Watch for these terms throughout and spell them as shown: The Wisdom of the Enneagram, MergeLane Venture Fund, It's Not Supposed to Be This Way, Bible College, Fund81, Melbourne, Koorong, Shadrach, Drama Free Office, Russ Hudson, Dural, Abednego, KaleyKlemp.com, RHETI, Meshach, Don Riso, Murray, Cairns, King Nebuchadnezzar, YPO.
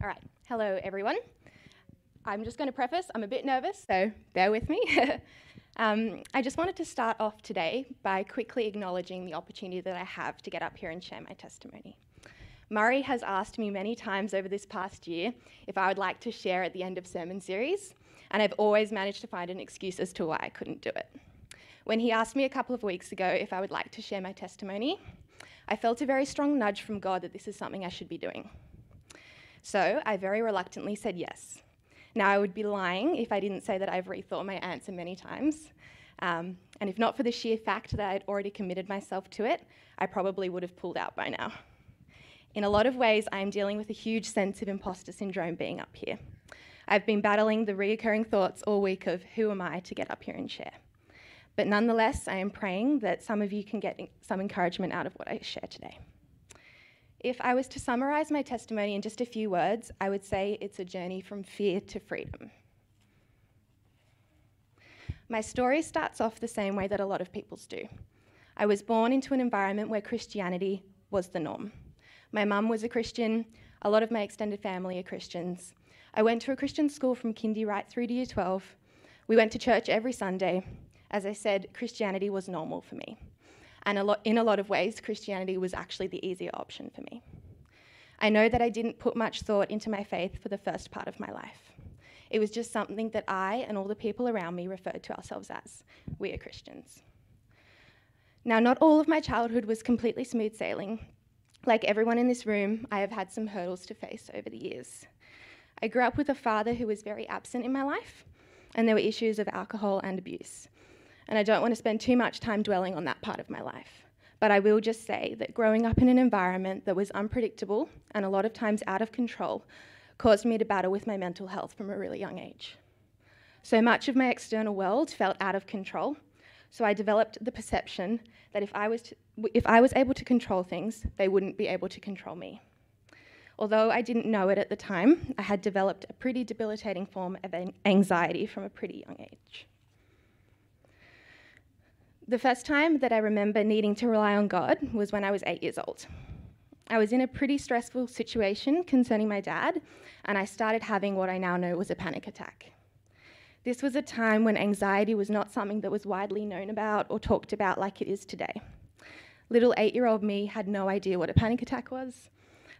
All right, hello everyone. I'm just going to preface, I'm a bit nervous, so bear with me. I just wanted to start off today by quickly acknowledging the opportunity that I have to get up here and share my testimony. Murray has asked me many times over this past year if I would like to share at the end of sermon series, and I've always managed to find an excuse as to why I couldn't do it. When he asked me a couple of weeks ago if I would like to share my testimony, I felt a very strong nudge from God that this is something I should be doing. So I very reluctantly said yes. Now, I would be lying if I didn't say that I've rethought my answer many times. And if not for the sheer fact that I'd already committed myself to it, I probably would have pulled out by now. In a lot of ways, I'm dealing with a huge sense of imposter syndrome being up here. I've been battling the recurring thoughts all week of, who am I to get up here and share? But nonetheless, I am praying that some of you can get some encouragement out of what I share today. If I was to summarize my testimony in just a few words, I would say it's a journey from fear to freedom. My story starts off the same way that a lot of people's do. I was born into an environment where Christianity was the norm. My mum was a Christian, a lot of my extended family are Christians. I went to a Christian school from kindy right through to year 12. We went to church every Sunday. As I said, Christianity was normal for me. And in a lot of ways, Christianity was actually the easier option for me. I know that I didn't put much thought into my faith for the first part of my life. It was just something that I and all the people around me referred to ourselves as. We are Christians. Now, not all of my childhood was completely smooth sailing. Like everyone in this room, I have had some hurdles to face over the years. I grew up with a father who was very absent in my life, and there were issues of alcohol and abuse. And I don't want to spend too much time dwelling on that part of my life. But I will just say that growing up in an environment that was unpredictable and a lot of times out of control caused me to battle with my mental health from a really young age. So much of my external world felt out of control, so I developed the perception that if I was able to control things, they wouldn't be able to control me. Although I didn't know it at the time, I had developed a pretty debilitating form of anxiety from a pretty young age. The first time that I remember needing to rely on God was when I was 8 years old. I was in a pretty stressful situation concerning my dad, and I started having what I now know was a panic attack. This was a time when anxiety was not something that was widely known about or talked about like it is today. Little 8-year-old me had no idea what a panic attack was,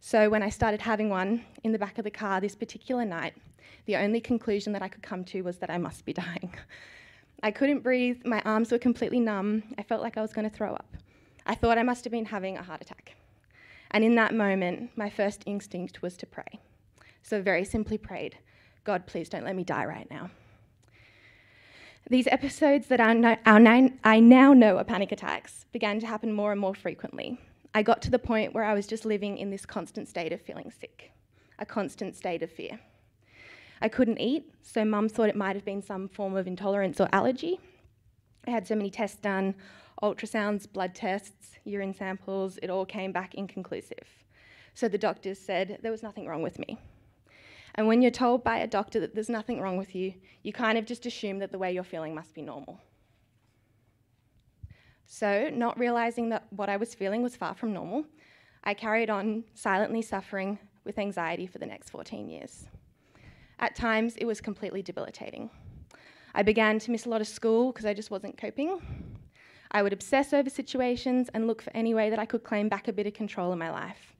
so when I started having one in the back of the car this particular night, the only conclusion that I could come to was that I must be dying. I couldn't breathe, my arms were completely numb, I felt like I was going to throw up. I thought I must have been having a heart attack. And in that moment, my first instinct was to pray. So very simply prayed, God, please don't let me die right now. These episodes that I now know are panic attacks began to happen more and more frequently. I got to the point where I was just living in this constant state of feeling sick, a constant state of fear. I couldn't eat, so Mum thought it might have been some form of intolerance or allergy. I had so many tests done, ultrasounds, blood tests, urine samples, it all came back inconclusive. So the doctors said there was nothing wrong with me. And when you're told by a doctor that there's nothing wrong with you, you kind of just assume that the way you're feeling must be normal. So, not realising that what I was feeling was far from normal, I carried on silently suffering with anxiety for the next 14 years. At times, it was completely debilitating. I began to miss a lot of school because I just wasn't coping. I would obsess over situations and look for any way that I could claim back a bit of control in my life.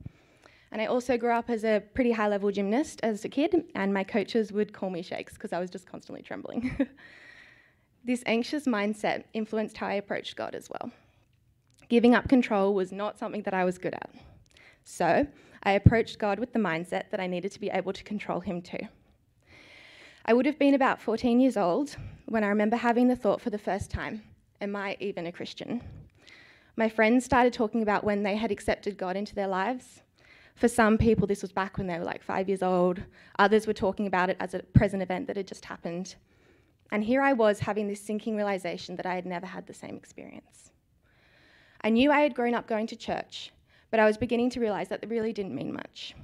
And I also grew up as a pretty high-level gymnast as a kid, and my coaches would call me shakes because I was just constantly trembling. This anxious mindset influenced how I approached God as well. Giving up control was not something that I was good at. So I approached God with the mindset that I needed to be able to control him too. I would have been about 14 years old when I remember having the thought for the first time, am I even a Christian? My friends started talking about when they had accepted God into their lives. For some people, this was back when they were like 5 years old. Others were talking about it as a present event that had just happened. And here I was having this sinking realization that I had never had the same experience. I knew I had grown up going to church, but I was beginning to realize that it really didn't mean much.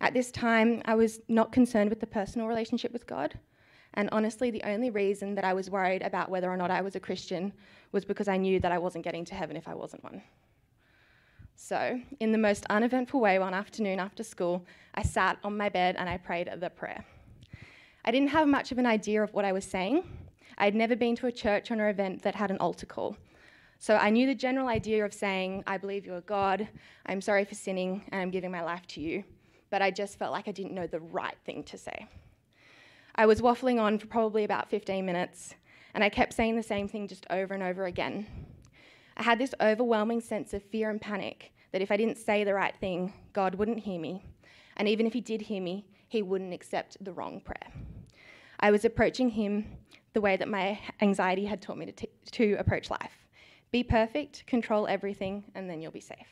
At this time, I was not concerned with the personal relationship with God, and honestly, the only reason that I was worried about whether or not I was a Christian was because I knew that I wasn't getting to heaven if I wasn't one. So, in the most uneventful way, one afternoon after school, I sat on my bed and I prayed the prayer. I didn't have much of an idea of what I was saying. I had never been to a church or an event that had an altar call. So I knew the general idea of saying, I believe you are God, I'm sorry for sinning, and I'm giving my life to you. But I just felt like I didn't know the right thing to say. I was waffling on for probably about 15 minutes, and I kept saying the same thing just over and over again. I had this overwhelming sense of fear and panic that if I didn't say the right thing, God wouldn't hear me. And even if he did hear me, he wouldn't accept the wrong prayer. I was approaching him the way that my anxiety had taught me to approach life. Be perfect, control everything, and then you'll be safe.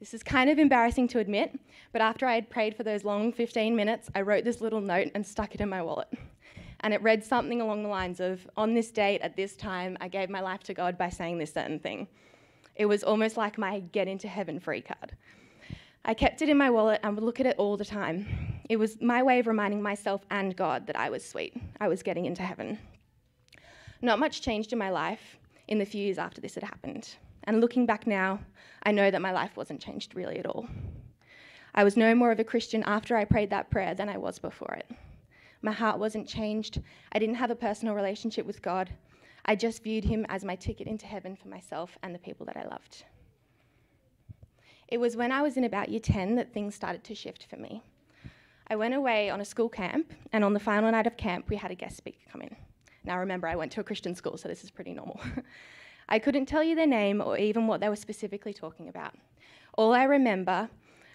This is kind of embarrassing to admit, but after I had prayed for those long 15 minutes, I wrote this little note and stuck it in my wallet. And it read something along the lines of, on this date, at this time, I gave my life to God by saying this certain thing. It was almost like my get into heaven free card. I kept it in my wallet and would look at it all the time. It was my way of reminding myself and God that I was sweet. I was getting into heaven. Not much changed in my life in the few years after this had happened. And looking back now, I know that my life wasn't changed really at all. I was no more of a Christian after I prayed that prayer than I was before it. My heart wasn't changed. I didn't have a personal relationship with God. I just viewed him as my ticket into heaven for myself and the people that I loved. It was when I was in about year 10 that things started to shift for me. I went away on a school camp, and on the final night of camp, we had a guest speaker come in. Now remember, I went to a Christian school, so this is pretty normal. I couldn't tell you their name or even what they were specifically talking about. All I remember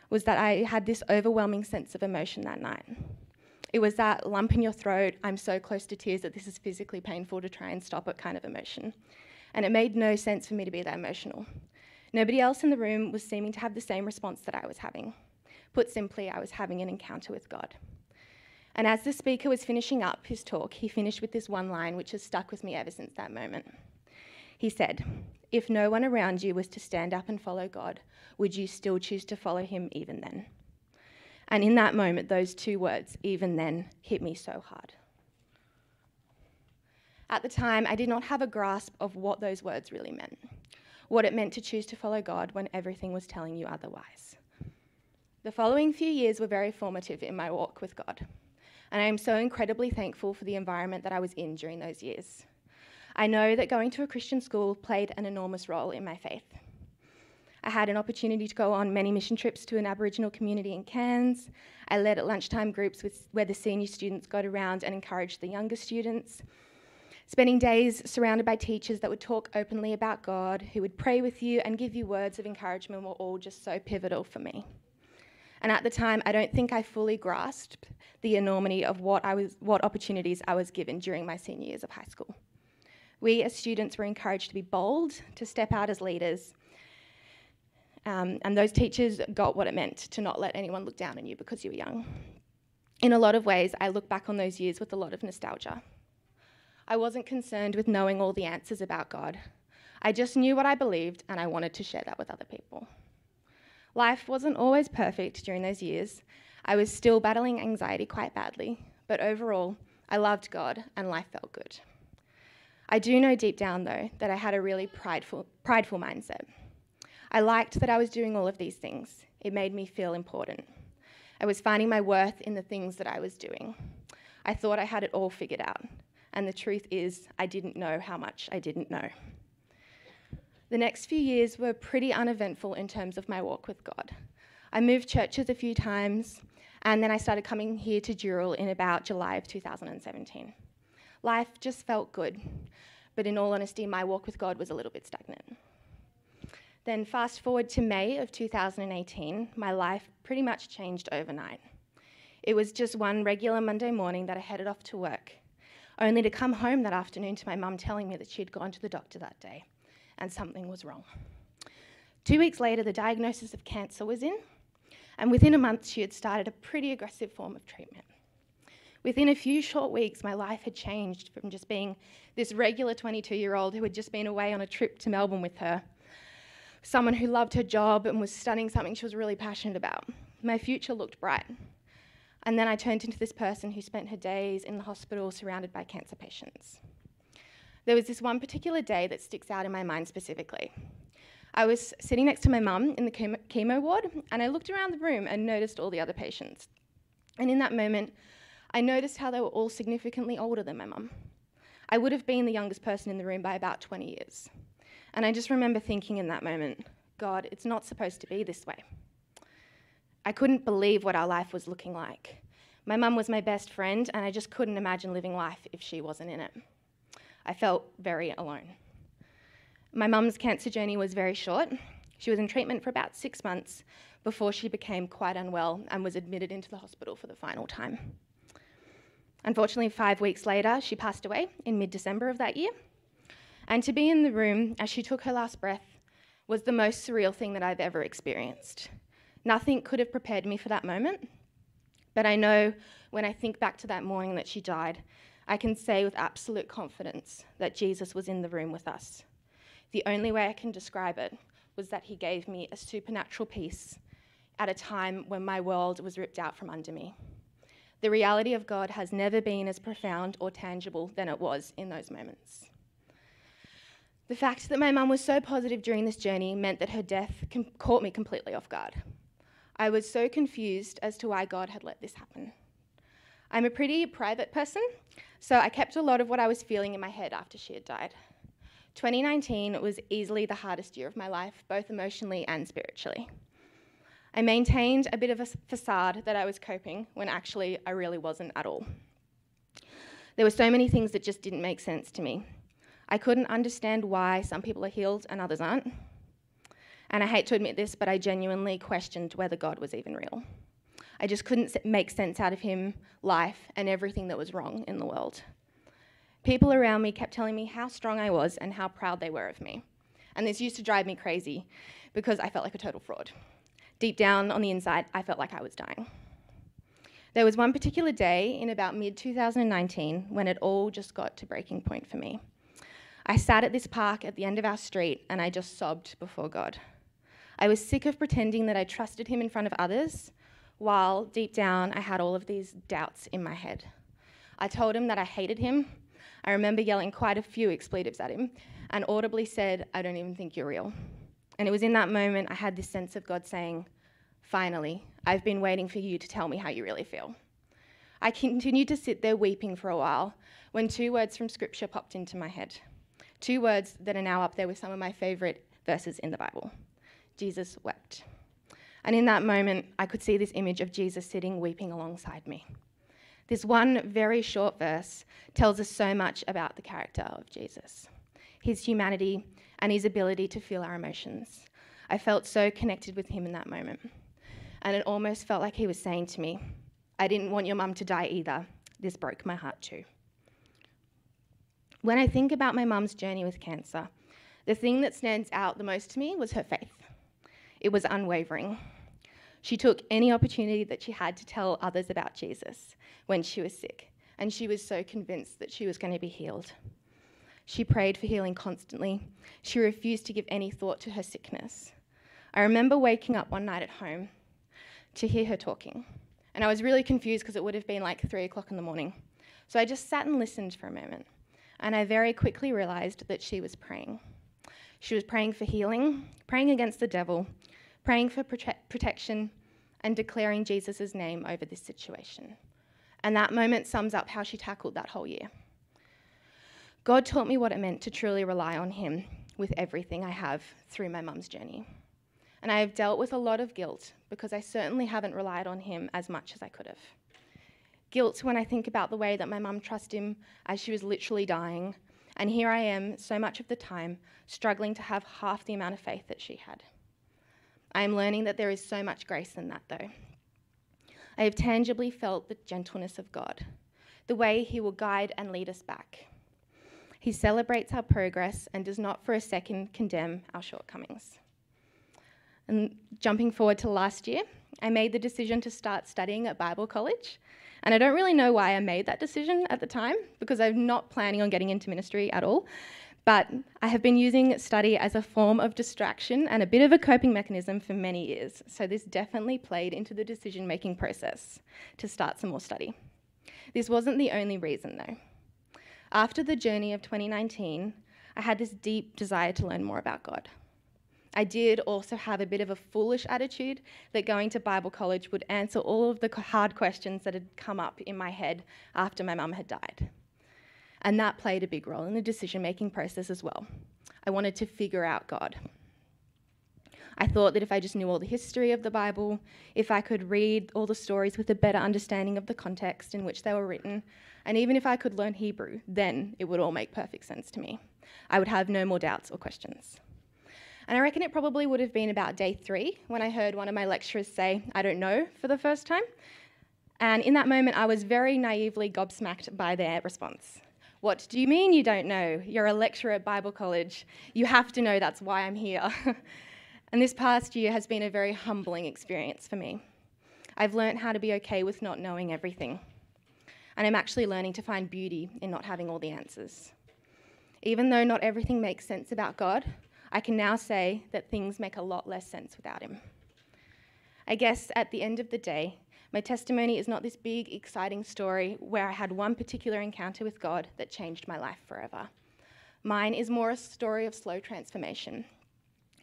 was that I had this overwhelming sense of emotion that night. It was that lump in your throat, I'm so close to tears that this is physically painful to try and stop it kind of emotion. And it made no sense for me to be that emotional. Nobody else in the room was seeming to have the same response that I was having. Put simply, I was having an encounter with God. And as the speaker was finishing up his talk, he finished with this one line which has stuck with me ever since that moment. He said, "If no one around you was to stand up and follow God, would you still choose to follow him even then?" And in that moment, those two words, even then, hit me so hard. At the time, I did not have a grasp of what those words really meant, what it meant to choose to follow God when everything was telling you otherwise. The following few years were very formative in my walk with God. And I am so incredibly thankful for the environment that I was in during those years. I know that going to a Christian school played an enormous role in my faith. I had an opportunity to go on many mission trips to an Aboriginal community in Cairns. I led at lunchtime groups where the senior students got around and encouraged the younger students. Spending days surrounded by teachers that would talk openly about God, who would pray with you and give you words of encouragement were all just so pivotal for me. And at the time, I don't think I fully grasped the enormity of what opportunities I was given during my senior years of high school. We as students were encouraged to be bold, to step out as leaders, and those teachers got what it meant to not let anyone look down on you because you were young. In a lot of ways, I look back on those years with a lot of nostalgia. I wasn't concerned with knowing all the answers about God. I just knew what I believed, and I wanted to share that with other people. Life wasn't always perfect during those years. I was still battling anxiety quite badly, but overall, I loved God and life felt good. I do know deep down, though, that I had a really prideful mindset. I liked that I was doing all of these things. It made me feel important. I was finding my worth in the things that I was doing. I thought I had it all figured out, and the truth is, I didn't know how much I didn't know. The next few years were pretty uneventful in terms of my walk with God. I moved churches a few times, and then I started coming here to Dural in about July of 2017. Life just felt good, but in all honesty, my walk with God was a little bit stagnant. Then fast forward to May of 2018, my life pretty much changed overnight. It was just one regular Monday morning that I headed off to work, only to come home that afternoon to my mum telling me that she'd gone to the doctor that day. And something was wrong. 2 weeks later, the diagnosis of cancer was in, and within a month, she had started a pretty aggressive form of treatment. Within a few short weeks, my life had changed from just being this regular 22-year-old who had just been away on a trip to Melbourne with her, someone who loved her job and was studying something she was really passionate about. My future looked bright. And then I turned into this person who spent her days in the hospital surrounded by cancer patients. There was this one particular day that sticks out in my mind specifically. I was sitting next to my mum in the chemo ward, and I looked around the room and noticed all the other patients. And in that moment, I noticed how they were all significantly older than my mum. I would have been the youngest person in the room by about 20 years. And I just remember thinking in that moment, God, it's not supposed to be this way. I couldn't believe what our life was looking like. My mum was my best friend, and I just couldn't imagine living life if she wasn't in it. I felt very alone. My mum's cancer journey was very short. She was in treatment for about 6 months before she became quite unwell and was admitted into the hospital for the final time. Unfortunately, 5 weeks later, she passed away in mid-December of that year. And to be in the room as she took her last breath was the most surreal thing that I've ever experienced. Nothing could have prepared me for that moment, but I know when I think back to that morning that she died, I can say with absolute confidence that Jesus was in the room with us. The only way I can describe it was that he gave me a supernatural peace at a time when my world was ripped out from under me. The reality of God has never been as profound or tangible than it was in those moments. The fact that my mum was so positive during this journey meant that her death caught me completely off guard. I was so confused as to why God had let this happen. I'm a pretty private person, so I kept a lot of what I was feeling in my head after she had died. 2019 was easily the hardest year of my life, both emotionally and spiritually. I maintained a bit of a facade that I was coping when actually I really wasn't at all. There were so many things that just didn't make sense to me. I couldn't understand why some people are healed and others aren't. And I hate to admit this, but I genuinely questioned whether God was even real. I just couldn't make sense out of him, life, and everything that was wrong in the world. People around me kept telling me how strong I was and how proud they were of me. And this used to drive me crazy because I felt like a total fraud. Deep down on the inside, I felt like I was dying. There was one particular day in about mid-2019 when it all just got to breaking point for me. I sat at this park at the end of our street and I just sobbed before God. I was sick of pretending that I trusted him in front of others, while deep down I had all of these doubts in my head. I told him that I hated him. I remember yelling quite a few expletives at him and audibly said, I don't even think you're real. And it was in that moment I had this sense of God saying, finally, I've been waiting for you to tell me how you really feel. I continued to sit there weeping for a while when two words from scripture popped into my head. Two words that are now up there with some of my favorite verses in the Bible. Jesus wept. And in that moment, I could see this image of Jesus sitting weeping alongside me. This one very short verse tells us so much about the character of Jesus, his humanity, and his ability to feel our emotions. I felt so connected with him in that moment. And it almost felt like he was saying to me, I didn't want your mum to die either. This broke my heart too. When I think about my mum's journey with cancer, the thing that stands out the most to me was her faith. It was unwavering. She took any opportunity that she had to tell others about Jesus when she was sick, and she was so convinced that she was going to be healed. She prayed for healing constantly. She refused to give any thought to her sickness. I remember waking up one night at home to hear her talking, and I was really confused because it would have been like 3 o'clock in the morning. So I just sat and listened for a moment, and I very quickly realized that she was praying. She was praying for healing, praying against the devil, praying for protection, and declaring Jesus' name over this situation. And that moment sums up how she tackled that whole year. God taught me what it meant to truly rely on him with everything I have through my mum's journey. And I have dealt with a lot of guilt because I certainly haven't relied on him as much as I could have. Guilt when I think about the way that my mum trusted him as she was literally dying, and here I am, so much of the time, struggling to have half the amount of faith that she had. I am learning that there is so much grace in that, though. I have tangibly felt the gentleness of God, the way he will guide and lead us back. He celebrates our progress and does not for a second condemn our shortcomings. And jumping forward to last year, I made the decision to start studying at Bible College, and I don't really know why I made that decision at the time, because I'm not planning on getting into ministry at all. But I have been using study as a form of distraction and a bit of a coping mechanism for many years, so this definitely played into the decision-making process to start some more study. This wasn't the only reason, though. After the journey of 2019, I had this deep desire to learn more about God. I did also have a bit of a foolish attitude that going to Bible college would answer all of the hard questions that had come up in my head after my mum had died. And that played a big role in the decision-making process as well. I wanted to figure out God. I thought that if I just knew all the history of the Bible, if I could read all the stories with a better understanding of the context in which they were written, and even if I could learn Hebrew, then it would all make perfect sense to me. I would have no more doubts or questions. And I reckon it probably would have been about day 3 when I heard one of my lecturers say, "I don't know," for the first time. And in that moment, I was very naively gobsmacked by their response. "What do you mean you don't know? You're a lecturer at Bible college. You have to know, that's why I'm here." And this past year has been a very humbling experience for me. I've learned how to be okay with not knowing everything. And I'm actually learning to find beauty in not having all the answers. Even though not everything makes sense about God, I can now say that things make a lot less sense without him. I guess at the end of the day, my testimony is not this big, exciting story where I had one particular encounter with God that changed my life forever. Mine is more a story of slow transformation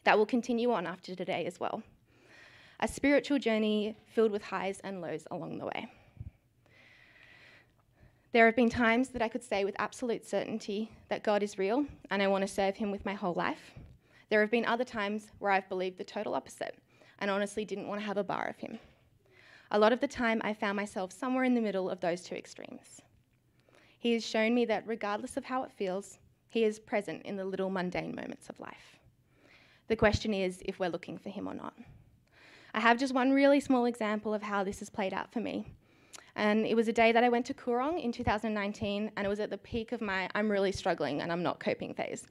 that will continue on after today as well. A spiritual journey filled with highs and lows along the way. There have been times that I could say with absolute certainty that God is real and I want to serve him with my whole life. There have been other times where I've believed the total opposite and honestly didn't want to have a bar of him. A lot of the time, I found myself somewhere in the middle of those two extremes. He has shown me that regardless of how it feels, he is present in the little mundane moments of life. The question is if we're looking for him or not. I have just one really small example of how this has played out for me. And it was a day that I went to Koorong in 2019, and it was at the peak of my I'm really struggling and I'm not coping phase.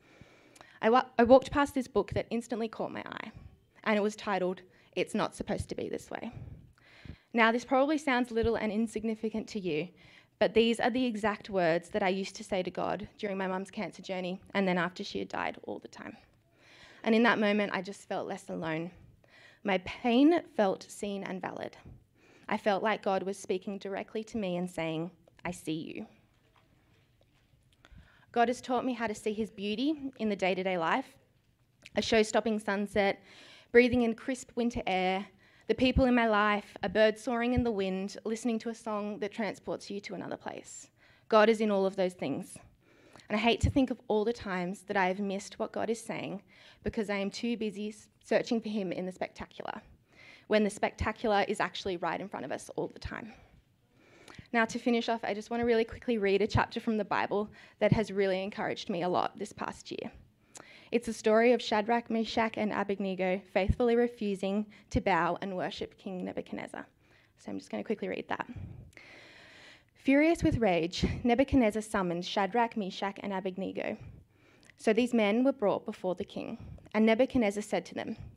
I walked past this book that instantly caught my eye, and it was titled, "It's Not Supposed to Be This Way." Now, this probably sounds little and insignificant to you, but these are the exact words that I used to say to God during my mum's cancer journey and then after she had died all the time. And in that moment, I just felt less alone. My pain felt seen and valid. I felt like God was speaking directly to me and saying, "I see you." God has taught me how to see his beauty in the day-to-day life, a show-stopping sunset, breathing in crisp winter air, the people in my life, a bird soaring in the wind, listening to a song that transports you to another place. God is in all of those things. And I hate to think of all the times that I have missed what God is saying because I am too busy searching for him in the spectacular, when the spectacular is actually right in front of us all the time. Now, to finish off, I just want to really quickly read a chapter from the Bible that has really encouraged me a lot this past year. It's a story of Shadrach, Meshach, and Abednego faithfully refusing to bow and worship King Nebuchadnezzar. So I'm just going to quickly read that. Furious with rage, Nebuchadnezzar summoned Shadrach, Meshach, and Abednego. So these men were brought before the king, and Nebuchadnezzar said to them,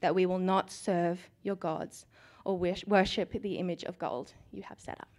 that we will not serve your gods or worship the image of gold you have set up."